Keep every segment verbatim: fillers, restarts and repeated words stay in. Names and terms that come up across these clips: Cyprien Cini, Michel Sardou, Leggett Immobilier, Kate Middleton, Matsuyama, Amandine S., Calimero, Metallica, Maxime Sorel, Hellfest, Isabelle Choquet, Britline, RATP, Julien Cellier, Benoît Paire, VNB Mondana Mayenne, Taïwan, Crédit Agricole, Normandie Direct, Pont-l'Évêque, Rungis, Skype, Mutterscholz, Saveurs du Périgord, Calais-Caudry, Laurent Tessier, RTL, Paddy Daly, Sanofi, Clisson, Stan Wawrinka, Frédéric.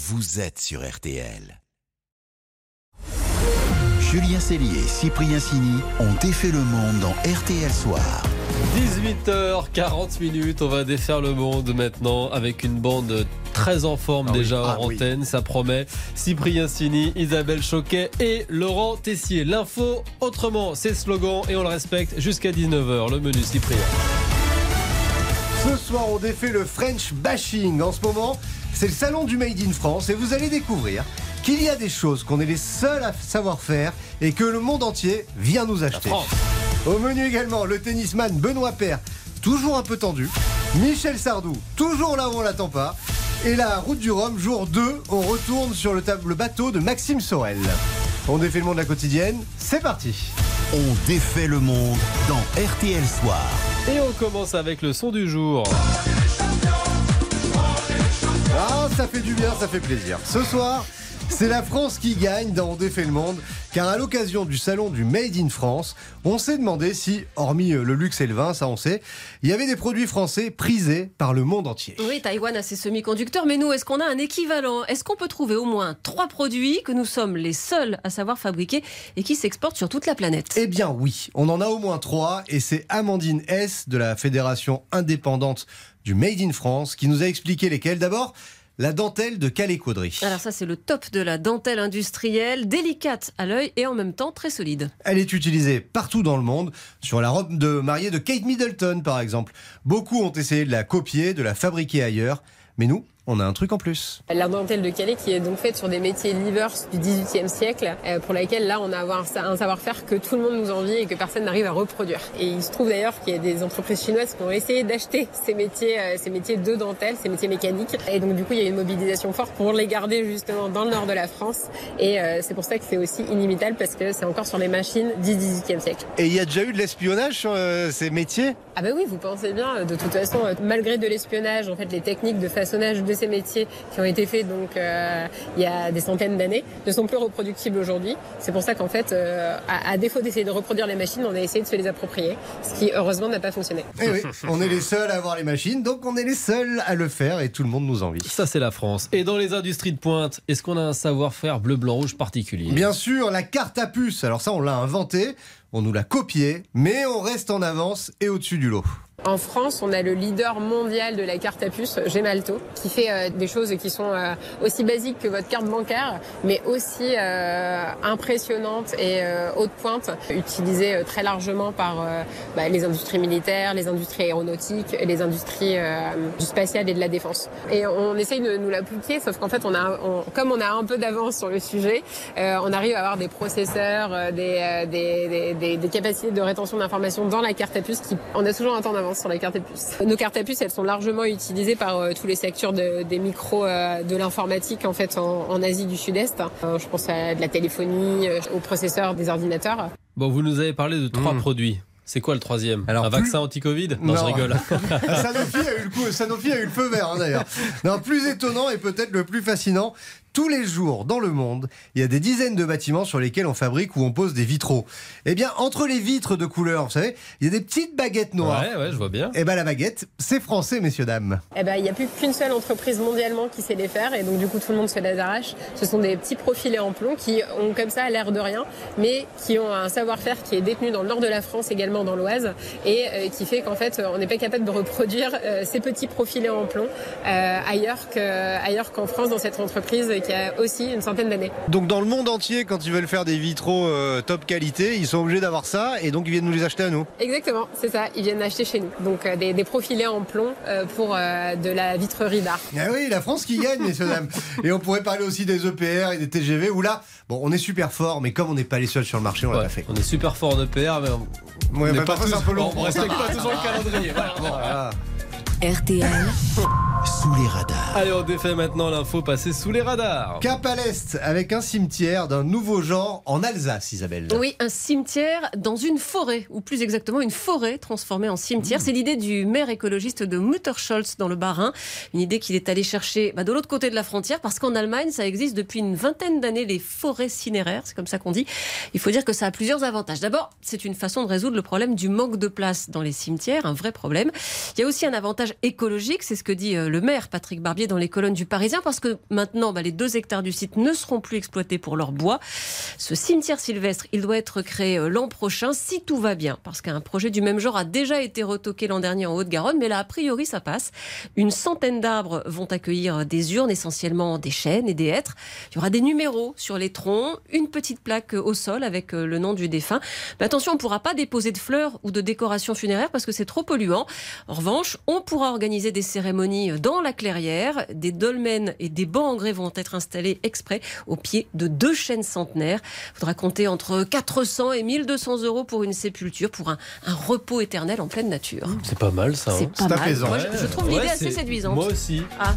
vous êtes sur R T L. Julien Cellier et Cyprien Cini ont défait le monde dans R T L Soir. dix-huit heures quarante, on va défaire le monde maintenant avec une bande très en forme ah déjà oui. en ah antenne, oui. ça promet. Cyprien Cini, Isabelle Choquet et Laurent Tessier. L'info autrement, c'est le slogan et on le respecte jusqu'à dix-neuf heures. Le menu Cyprien. Ce soir, on défait le French bashing. En ce moment, c'est le salon du Made in France et vous allez découvrir qu'il y a des choses qu'on est les seuls à savoir faire et que le monde entier vient nous acheter. Au menu également, le tennisman Benoît Paire, toujours un peu tendu. Michel Sardou, toujours là où on l'attend pas. Et la route du Rhum, jour deux, on retourne sur le, le bateau de Maxime Sorel. On défait le monde de la quotidienne, c'est parti. On défait le monde dans R T L Soir. Et on commence avec le son du jour. Ah, ça fait du bien, ça fait plaisir. Ce soir, c'est la France qui gagne dans On défait le monde, car à l'occasion du salon du Made in France, on s'est demandé si, hormis le luxe et le vin, ça on sait, il y avait des produits français prisés par le monde entier. Oui, Taïwan a ses semi-conducteurs, mais nous, est-ce qu'on a un équivalent? Est-ce qu'on peut trouver au moins trois produits que nous sommes les seuls à savoir fabriquer et qui s'exportent sur toute la planète? Eh bien oui, on en a au moins trois, et c'est Amandine S. de la Fédération indépendante du Made in France qui nous a expliqué lesquels. D'abord, la dentelle de Calais-Caudry. Alors ça, c'est le top de la dentelle industrielle, délicate à l'œil et en même temps très solide. Elle est utilisée partout dans le monde, sur la robe de mariée de Kate Middleton par exemple. Beaucoup ont essayé de la copier, de la fabriquer ailleurs, mais nous, on a un truc en plus. La dentelle de Calais qui est donc faite sur des métiers livers du dix-huitième siècle, pour laquelle là on a un savoir-faire que tout le monde nous envie et que personne n'arrive à reproduire. Et il se trouve d'ailleurs qu'il y a des entreprises chinoises qui ont essayé d'acheter ces métiers, ces métiers de dentelle, ces métiers mécaniques. Et donc du coup il y a une mobilisation forte pour les garder justement dans le nord de la France. Et c'est pour ça que c'est aussi inimitable parce que c'est encore sur les machines du dix-huitième siècle. Et il y a déjà eu de l'espionnage sur euh, ces métiers? Ah ben oui, vous pensez bien. De toute façon, malgré de l'espionnage, en fait les techniques de façonnage de ces métiers qui ont été faits donc euh, il y a des centaines d'années ne sont plus reproductibles aujourd'hui. C'est pour ça qu'en fait, euh, à, à défaut d'essayer de reproduire les machines, on a essayé de se les approprier, ce qui heureusement n'a pas fonctionné. Et oui, on est les seuls à avoir les machines, donc on est les seuls à le faire et tout le monde nous envie. Ça, c'est la France. Et dans les industries de pointe, est-ce qu'on a un savoir-faire bleu, blanc, rouge particulier? Bien sûr, la carte à puce. Alors ça, on l'a inventé, on nous l'a copié, mais on reste en avance et au-dessus du lot. En France, on a le leader mondial de la carte à puce, Gemalto, qui fait euh, des choses qui sont euh, aussi basiques que votre carte bancaire, mais aussi euh, impressionnantes et euh, haute pointe, utilisées euh, très largement par euh, bah, les industries militaires, les industries aéronautiques, les industries euh, du spatial et de la défense. Et on essaye de nous l'appliquer, sauf qu'en fait, on a, on, comme on a un peu d'avance sur le sujet, euh, on arrive à avoir des processeurs, euh, des, euh, des, des, des, des capacités de rétention d'informations dans la carte à puce, qui, on a toujours un temps d'avance sur la carte à puce. Nos cartes à puce, elles sont largement utilisées par euh, tous les secteurs de, des micros euh, de l'informatique en fait en, en Asie du Sud-Est. Euh, je pense à de la téléphonie, euh, aux processeurs des ordinateurs. Bon, vous nous avez parlé de trois mmh. produits. C'est quoi le troisième? Alors, un plus... vaccin anti-Covid? Non, non, je rigole. Sanofi a eu le coup, Sanofi a eu le feu vert hein, d'ailleurs. Non, plus étonnant et peut-être le plus fascinant, tous les jours dans le monde, il y a des dizaines de bâtiments sur lesquels on fabrique ou on pose des vitraux. Eh bien, entre les vitres de couleur, vous savez, il y a des petites baguettes noires. Ouais, ouais, je vois bien. Eh bien, la baguette, c'est français, messieurs, dames. Eh bien, il n'y a plus qu'une seule entreprise mondialement qui sait les faire et donc du coup, tout le monde se les arrache. Ce sont des petits profilés en plomb qui ont comme ça l'air de rien, mais qui ont un savoir-faire qui est détenu dans le nord de la France, également dans l'Oise, et euh, qui fait qu'en fait on n'est pas capable de reproduire euh, ces petits profilés en plomb euh, ailleurs que, ailleurs qu'en France, dans cette entreprise qui a aussi une centaine d'années. Donc dans le monde entier, quand ils veulent faire des vitraux euh, top qualité, ils sont obligés d'avoir ça et donc ils viennent nous les acheter à nous. Exactement, c'est ça, ils viennent acheter chez nous. Donc euh, des, des profilés en plomb euh, pour euh, de la vitrerie d'art. Ah oui, la France qui gagne, messieurs dames. Et on pourrait parler aussi des E P R et des T G V où là, bon, on est super fort, mais comme on n'est pas les seuls sur le marché, on ouais, l'a pas fait. On est super fort en E P R, mais on... On ouais, bah pas tous, un peu long. On respecte pas toujours le calendrier. Voilà. Voilà. R T L sous les radars. Allez, on défait maintenant l'info passée sous les radars. Cap à l'Est, avec un cimetière d'un nouveau genre en Alsace, Isabelle. Oui, un cimetière dans une forêt, ou plus exactement une forêt transformée en cimetière. Mmh. C'est l'idée du maire écologiste de Mutterscholz dans le Bas-Rhin. Une idée qu'il est allé chercher bah, de l'autre côté de la frontière, parce qu'en Allemagne, ça existe depuis une vingtaine d'années, les forêts cinéraires, c'est comme ça qu'on dit. Il faut dire que ça a plusieurs avantages. D'abord, c'est une façon de résoudre le problème du manque de place dans les cimetières, un vrai problème. Il y a aussi un avantage écologique, c'est ce que dit le le maire Patrick Barbier dans les colonnes du Parisien, parce que maintenant bah, les deux hectares du site ne seront plus exploités pour leur bois. Ce cimetière sylvestre, il doit être créé l'an prochain si tout va bien, parce qu'un projet du même genre a déjà été retoqué l'an dernier en Haute-Garonne, mais là a priori ça passe. Une centaine d'arbres vont accueillir des urnes, essentiellement des chênes et des hêtres. Il y aura des numéros sur les troncs, une petite plaque au sol avec le nom du défunt. Mais attention, on ne pourra pas déposer de fleurs ou de décorations funéraires parce que c'est trop polluant. En revanche, on pourra organiser des cérémonies dans la clairière. Des dolmens et des bancs en grès vont être installés exprès au pied de deux chênes centenaires. Il faudra compter entre quatre cents et mille deux cents euros pour une sépulture, pour un, un repos éternel en pleine nature. C'est pas mal ça. C'est hein. pas c'est mal. Moi, je, je trouve ouais, l'idée ouais, assez séduisante. Moi aussi. Ah.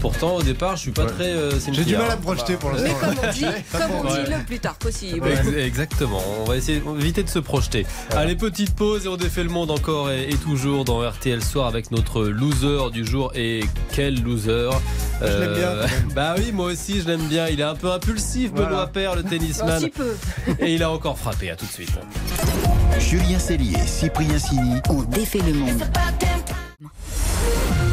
Pourtant, au départ, je suis pas ouais. très. Euh, J'ai du mal à me projeter pour l'instant. Mais comme on dit, comme on dit ouais. le plus tard possible. Exactement. On va essayer d'éviter de se projeter. Ouais. Allez, petite pause et on défait le monde encore et, et toujours dans R T L Soir avec notre loser du jour. Et quel loser euh, Je l'aime bien. Bah oui, moi aussi, je l'aime bien. Il est un peu impulsif, voilà. Benoît Paire, le tennisman. Un petit peu. Et il a encore frappé. À tout de suite. Julien Cellier et Cyprien Cini ont défait le monde.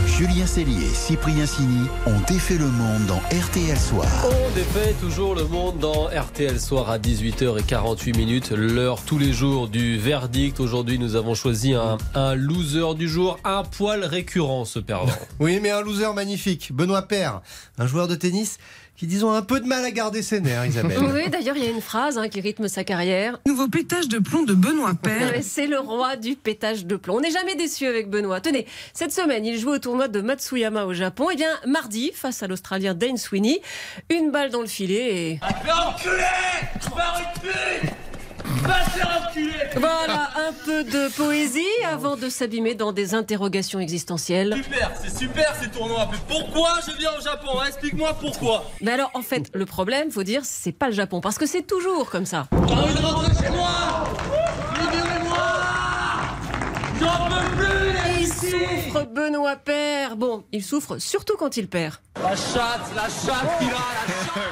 Julien Cellier et Cyprien Cini ont défait le monde dans R T L Soir. On défait toujours le monde dans R T L Soir à dix-huit heures quarante-huit, l'heure tous les jours du verdict. Aujourd'hui, nous avons choisi un, un loser du jour, un poil récurrent ce perdant. Oui, mais un loser magnifique, Benoît Paire, un joueur de tennis qui, disons, a un peu de mal à garder ses nerfs, Isabelle. Oui, d'ailleurs, il y a une phrase hein, qui rythme sa carrière. Nouveau pétage de plomb de Benoît Paire. C'est le roi du pétage de plomb. On n'est jamais déçu avec Benoît. Tenez, cette semaine, il joue au tournoi de Matsuyama au Japon. Et bien, mardi, face à l'Australien Dane Sweeney, une balle dans le filet et... Enculé par une pute. Voilà, un peu de poésie avant de s'abîmer dans des interrogations existentielles. Super, c'est super ces tournois. Mais pourquoi je viens au Japon? Explique-moi pourquoi. Mais alors, en fait, le problème, faut dire, c'est pas le Japon, parce que c'est toujours comme ça. J'ai envie de rentrer chez moi. Libérez-moi. J'en peux plus. Et il souffre, Benoît Paire. Bon, il souffre surtout quand il perd. La chatte, la chatte qu'il a, la chatte.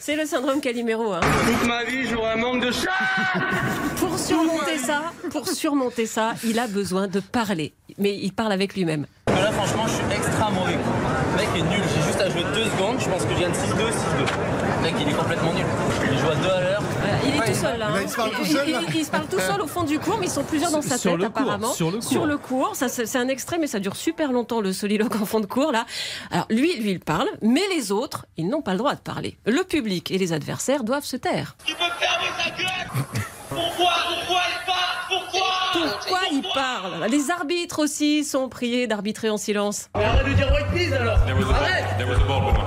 C'est le syndrome Calimero. Hein. Toute ma vie, j'aurai un manque de chat. Pour surmonter ça, pour surmonter ça, il a besoin de parler. Mais il parle avec lui-même. Là, franchement, je suis extra mauvais. Le mec est nul. J'ai juste à jouer deux secondes. Je pense que je viens de six deux, six deux. Le mec, il est complètement nul. Il joue à deux à l'heure. Il est ouais, tout seul là. Hein. Il se parle tout seul. Il, il, il se parle tout seul au fond du cours, mais ils sont plusieurs dans sa sur tête apparemment. Cours, sur le cours. Sur le cours. Ça, c'est un extrait, mais ça dure super longtemps le soliloque en fond de cours là. Alors lui, lui, il parle, mais les autres, ils n'ont pas le droit de parler. Le public et les adversaires doivent se taire. Tu peux fermer ta gueule. Pourquoi, pourquoi il parle, pourquoi, pourquoi il parle. Les arbitres aussi sont priés d'arbitrer en silence. Mais arrête de dire white please alors. Arrête.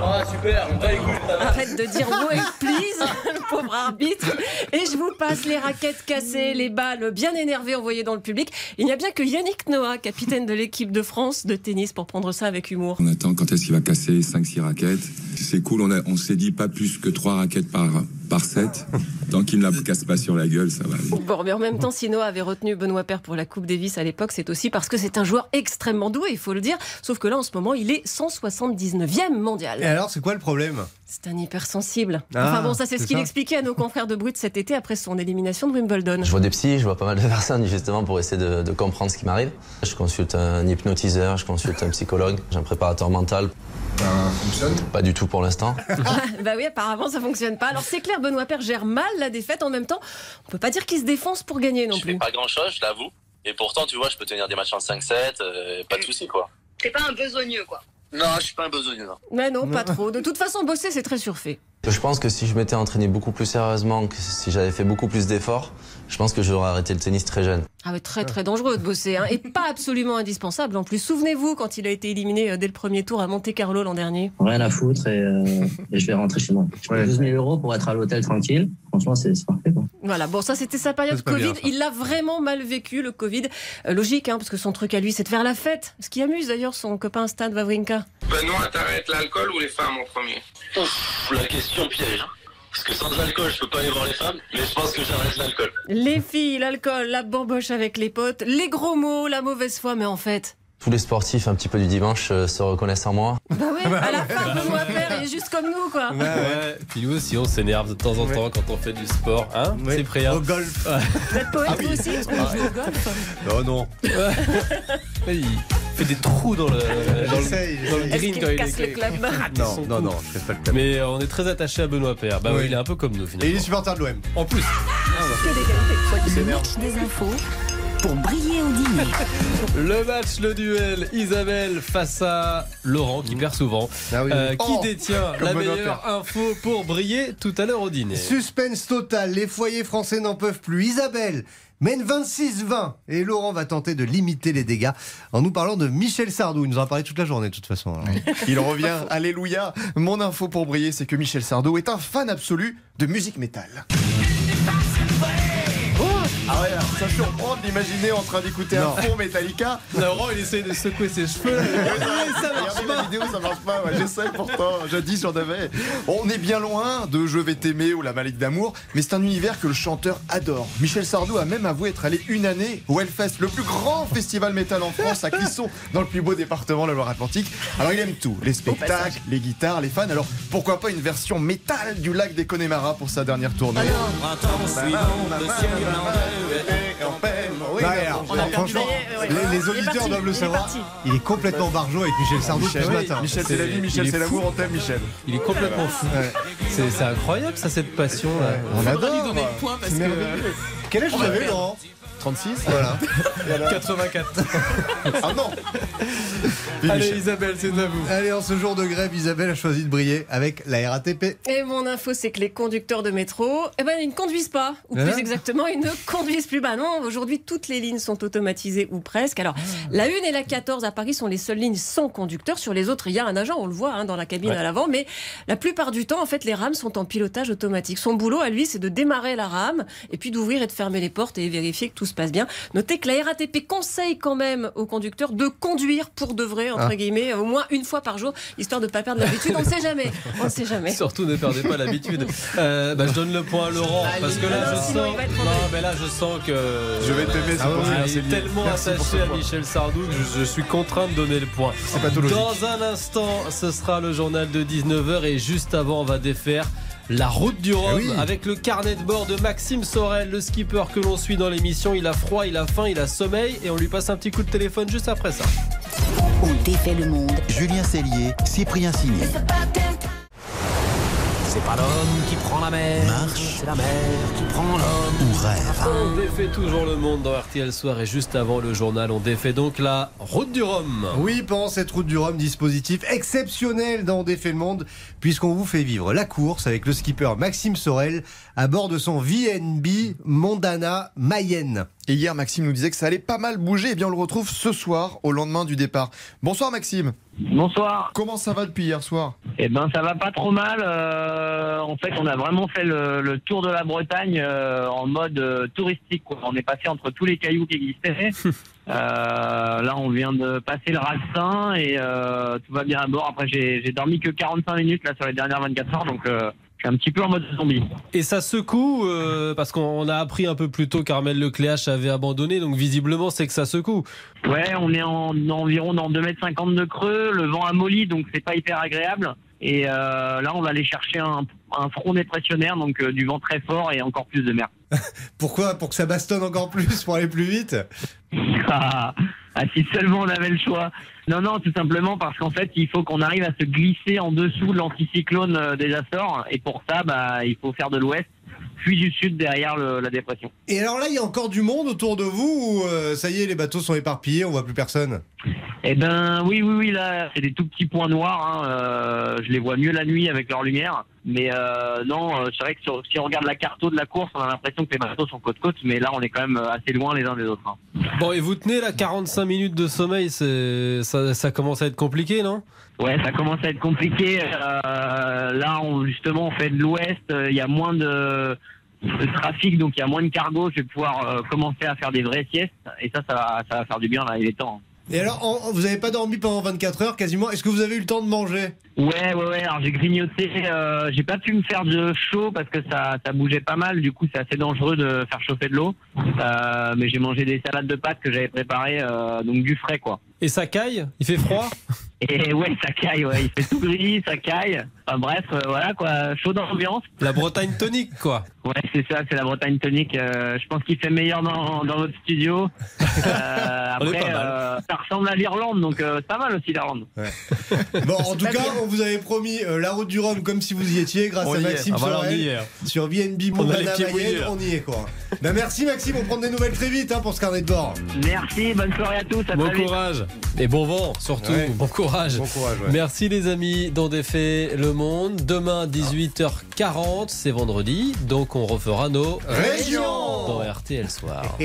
Ah super, on va écouter. Arrête de dire white please, le pauvre arbitre. Et je vous passe les raquettes cassées, les balles bien énervées envoyées dans le public. Il n'y a bien que Yannick Noah, capitaine de l'équipe de France de tennis, pour prendre ça avec humour. On attend quand est-ce qu'il va casser cinq six raquettes. C'est cool, on, a, on s'est dit pas plus que trois raquettes par, par set. Tant qu'il ne la casse pas sur la gueule, ça va. Bon, mais en même temps, si Noah avait retenu Benoît Paire pour la Coupe Davis à l'époque, c'est aussi parce que c'est un joueur extrêmement doué, il faut le dire. Sauf que là, en ce moment, il est cent soixante-dix-neuvième mondial. Et alors, c'est quoi le problème? C'est un hypersensible. Ah, enfin bon, ça, c'est, c'est ce qu'il ça. expliquait à nos confrères de Brut cet été après son élimination de Wimbledon. Je vois des psys, je vois pas mal de personnes justement pour essayer de, de comprendre ce qui m'arrive. Je consulte un hypnotiseur, je consulte un psychologue, j'ai un préparateur mental. Ça fonctionne ? Pas du tout pour l'instant. Ah, bah oui, apparemment ça fonctionne pas. Alors c'est clair, Benoît Paire gère mal la défaite. En même temps, on peut pas dire qu'il se défonce pour gagner non je plus. Je fais pas grand chose, je l'avoue. Et pourtant, tu vois, je peux tenir des matchs en cinq sept, euh, pas de soucis quoi. T'es pas un besogneux quoi. Non, je suis pas un besogneux. Non. Mais non, pas trop. De toute façon, bosser c'est très surfait. Je pense que si je m'étais entraîné beaucoup plus sérieusement, que si j'avais fait beaucoup plus d'efforts, je pense que j'aurais arrêté le tennis très jeune. Ah ouais, très très dangereux de bosser, hein, et pas absolument indispensable en plus. Souvenez-vous quand il a été éliminé dès le premier tour à Monte-Carlo l'an dernier. Rien à foutre et, euh, et je vais rentrer chez moi. Je paye douze mille euros pour être à l'hôtel tranquille. Franchement, c'est, c'est parfait. Bon. Voilà, bon ça c'était sa période Covid. Bien, il l'a vraiment mal vécu le Covid. Euh, logique, hein, parce que son truc à lui c'est de faire la fête. Ce qui amuse d'ailleurs son copain Stan Wawrinka. Benoît, t'arrêtes l'alcool ou les femmes en premier? Ouf, la question piège. Parce que sans alcool, je peux pas aller voir les femmes, mais je pense que j'arrête l'alcool. Les filles, l'alcool, la bourboche avec les potes, les gros mots, la mauvaise foi, mais en fait... tous les sportifs un petit peu du dimanche euh, se reconnaissent en moi. Bah oui, bah, à la fin, bah, Benoît Paire, il est juste comme nous, quoi. Bah, ouais. Puis nous aussi, on s'énerve de temps en temps ouais. quand on fait du sport, hein, ouais. C'est prêt. Au golf. Vous êtes poète, vous aussi, parce qu'on ah, joue ouais. au golf. Non, non. Il fait des trous dans le, dans le, dans le green. Quand il casse le club. Non, non, non, je casse pas le club. Mais on est très attaché à Benoît Paire. Bah oui, ouais, il est un peu comme nous, finalement. Et il est supporter de l'O M. En plus. Ah, bah. C'est le match des infos pour briller au dîner. Le match, le duel, Isabelle face à Laurent, qui perd souvent. Ah oui, oui. Euh, qui oh, détient la meilleure info pour briller tout à l'heure au dîner. Suspense total, les foyers français n'en peuvent plus. Isabelle mène vingt-six vingt et Laurent va tenter de limiter les dégâts en nous parlant de Michel Sardou. Il nous en a parlé toute la journée de toute façon. Oui. Il revient, alléluia. Mon info pour briller, c'est que Michel Sardou est un fan absolu de musique métal. Ah ouais, alors, ça surprend de l'imaginer en train d'écouter non. un fond Metallica. Laurent, il essaye de secouer ses cheveux. Ça marche pas. La vidéo, ça marche pas. Ouais, j'essaie pourtant, jadis j'en avais. On est bien loin de Je vais t'aimer ou La Malique d'amour, mais c'est un univers que le chanteur adore. Michel Sardou a même avoué être allé une année au Hellfest, le plus grand festival métal en France, à Clisson, dans le plus beau département de la Loire-Atlantique. Alors il aime tout, les spectacles, les guitares, les fans. Alors pourquoi pas une version métal du lac des Connemara pour sa dernière tournée. Oui, alors, on a franchement, les, ouais. les auditeurs parti, doivent le savoir. Il est, il est complètement barjot avec Michel Sardou ce matin. Michel, c'est la vie, Michel, c'est l'amour, on t'aime, Michel. Il est complètement fou. Ouais. C'est, c'est incroyable, ça, cette passion. Là. Ouais. On, on adore. Lui donner le point parce que... Quel âge vous avez, Laurent? Trente-six, voilà. quatre-vingt-quatre. Ah non. Allez Isabelle, c'est à vous. Allez, en ce jour de grève, Isabelle a choisi de briller avec la R A T P. Et mon info, c'est que les conducteurs de métro, eh ben, ils ne conduisent pas. Ou plus hein exactement, ils ne conduisent plus. Bah non, aujourd'hui, toutes les lignes sont automatisées ou presque. Alors, la un et la quatorze à Paris sont les seules lignes sans conducteur. Sur les autres, il y a un agent, on le voit hein, dans la cabine ouais. à l'avant. Mais la plupart du temps, en fait, les rames sont en pilotage automatique. Son boulot, à lui, c'est de démarrer la rame et puis d'ouvrir et de fermer les portes et vérifier que tout se passe bien. Notez que la R A T P conseille quand même aux conducteurs de conduire pour de vrai, entre ah. guillemets, au moins une fois par jour, histoire de ne pas perdre l'habitude. On ne sait jamais. On ne sait jamais. Surtout ne perdez pas l'habitude. Euh, bah, je donne le point à Laurent, allez, parce que là, je sens. Non, mais là, je sens que. Je vais t'aimer, ah, ouais, il est tellement Merci attaché à Michel Sardou que je, je suis contraint de donner le point. C'est pas tout logique. Dans un instant, ce sera le journal de dix-neuf heures et juste avant, on va défaire la route du Rhum, oui, avec le carnet de bord de Maxime Sorel, le skipper que l'on suit dans l'émission. Il a froid, il a faim, il a sommeil et on lui passe un petit coup de téléphone juste après ça. On défait le monde. Julien Cellier, Cyprien Cini. C'est pas l'homme qui prend la mer, marche, c'est la mer qui prend l'homme. Ou rêve. On défait toujours le monde dans R T L Soir et juste avant le journal, on défait donc la route du Rhum. Oui, pendant cette route du Rhum, dispositif exceptionnel dans On défait le monde, puisqu'on vous fait vivre la course avec le skipper Maxime Sorel à bord de son V N B Mondana Mayenne. Et hier, Maxime nous disait que ça allait pas mal bouger. Et bien, on le retrouve ce soir, au lendemain du départ. Bonsoir, Maxime. Bonsoir. Comment ça va depuis hier soir? Eh ben, ça va pas trop mal. Euh, en fait, on a vraiment fait le, le tour de la Bretagne euh, en mode euh, touristique, quoi. On est passé entre tous les cailloux qui existaient. Euh, là, on vient de passer le Raxin et euh, tout va bien à bord. Après, j'ai, j'ai dormi que quarante-cinq minutes là sur les dernières vingt-quatre heures, donc. Euh, un petit peu en mode zombie. Et ça secoue, euh, parce qu'on a appris un peu plus tôt qu'Armel Lecléache avait abandonné, donc visiblement c'est que ça secoue. Ouais, on est en, environ dans deux mètres cinquante de creux, le vent a molli, donc c'est pas hyper agréable. Et euh, là, on va aller chercher un, un front dépressionnaire, donc euh, du vent très fort et encore plus de merde. Pourquoi? Pour que ça bastonne encore plus, pour aller plus vite? Ah, si seulement on avait le choix. Non, non, tout simplement parce qu'en fait, il faut qu'on arrive à se glisser en dessous de l'anticyclone des Açores. Et pour ça, bah, il faut faire de l'ouest, puis du sud derrière le, la dépression. Et alors là, il y a encore du monde autour de vous ou euh, ça y est, les bateaux sont éparpillés, on voit plus personne? Eh ben oui, oui, oui, là, c'est des tout petits points noirs. Hein, euh, je les vois mieux la nuit avec leur lumière. Mais euh, non, c'est vrai que sur, si on regarde la carto de la course, on a l'impression que les bateaux sont côte-côte, mais là, on est quand même assez loin les uns des autres. Hein. Bon, et vous tenez là quarante-cinq minutes de sommeil, c'est, ça, ça commence à être compliqué, non? Ouais, ça commence à être compliqué. Euh, là, on, justement, on fait de l'ouest, il euh, y a moins de, de trafic, donc il y a moins de cargo. Je vais pouvoir euh, commencer à faire des vraies siestes, et ça, ça va, ça va faire du bien, là, il est temps. Et alors, on, vous n'avez pas dormi pendant vingt-quatre heures quasiment. Est-ce que vous avez eu le temps de manger? Ouais, ouais, ouais. Alors j'ai grignoté. Euh, j'ai pas pu me faire de chaud parce que ça, ça bougeait pas mal. Du coup, c'est assez dangereux de faire chauffer de l'eau. Euh, mais j'ai mangé des salades de pâtes que j'avais préparées, euh, donc du frais, quoi. Et ça caille? Il fait froid? Et ouais, ça caille, ouais. Il fait tout gris, ça caille. Enfin, bref, euh, voilà quoi, chaud d'ambiance. La Bretagne tonique, quoi. Ouais, c'est ça, c'est la Bretagne tonique. Euh, je pense qu'il fait meilleur dans, dans votre studio. Euh, après, euh, ça ressemble à l'Irlande, donc euh, c'est pas mal aussi l'Irlande. Ouais. Bon, en tout cas, on vous avait promis euh, la route du Rhum comme si vous y étiez, grâce on à Maxime Sorel. Sur V N B Mondana Mayenne, on y est, quoi. Ben, merci Maxime, on prend des nouvelles très vite hein, pour ce carnet de bord. Merci, bonne soirée à tous. À bon courage vite. Et bon vent, surtout. Ouais. Bon courage. Bon courage, ouais. Merci les amis d'en défait le monde. Demain dix-huit heures quarante, c'est vendredi, donc on refera nos régions dans R T L Soir.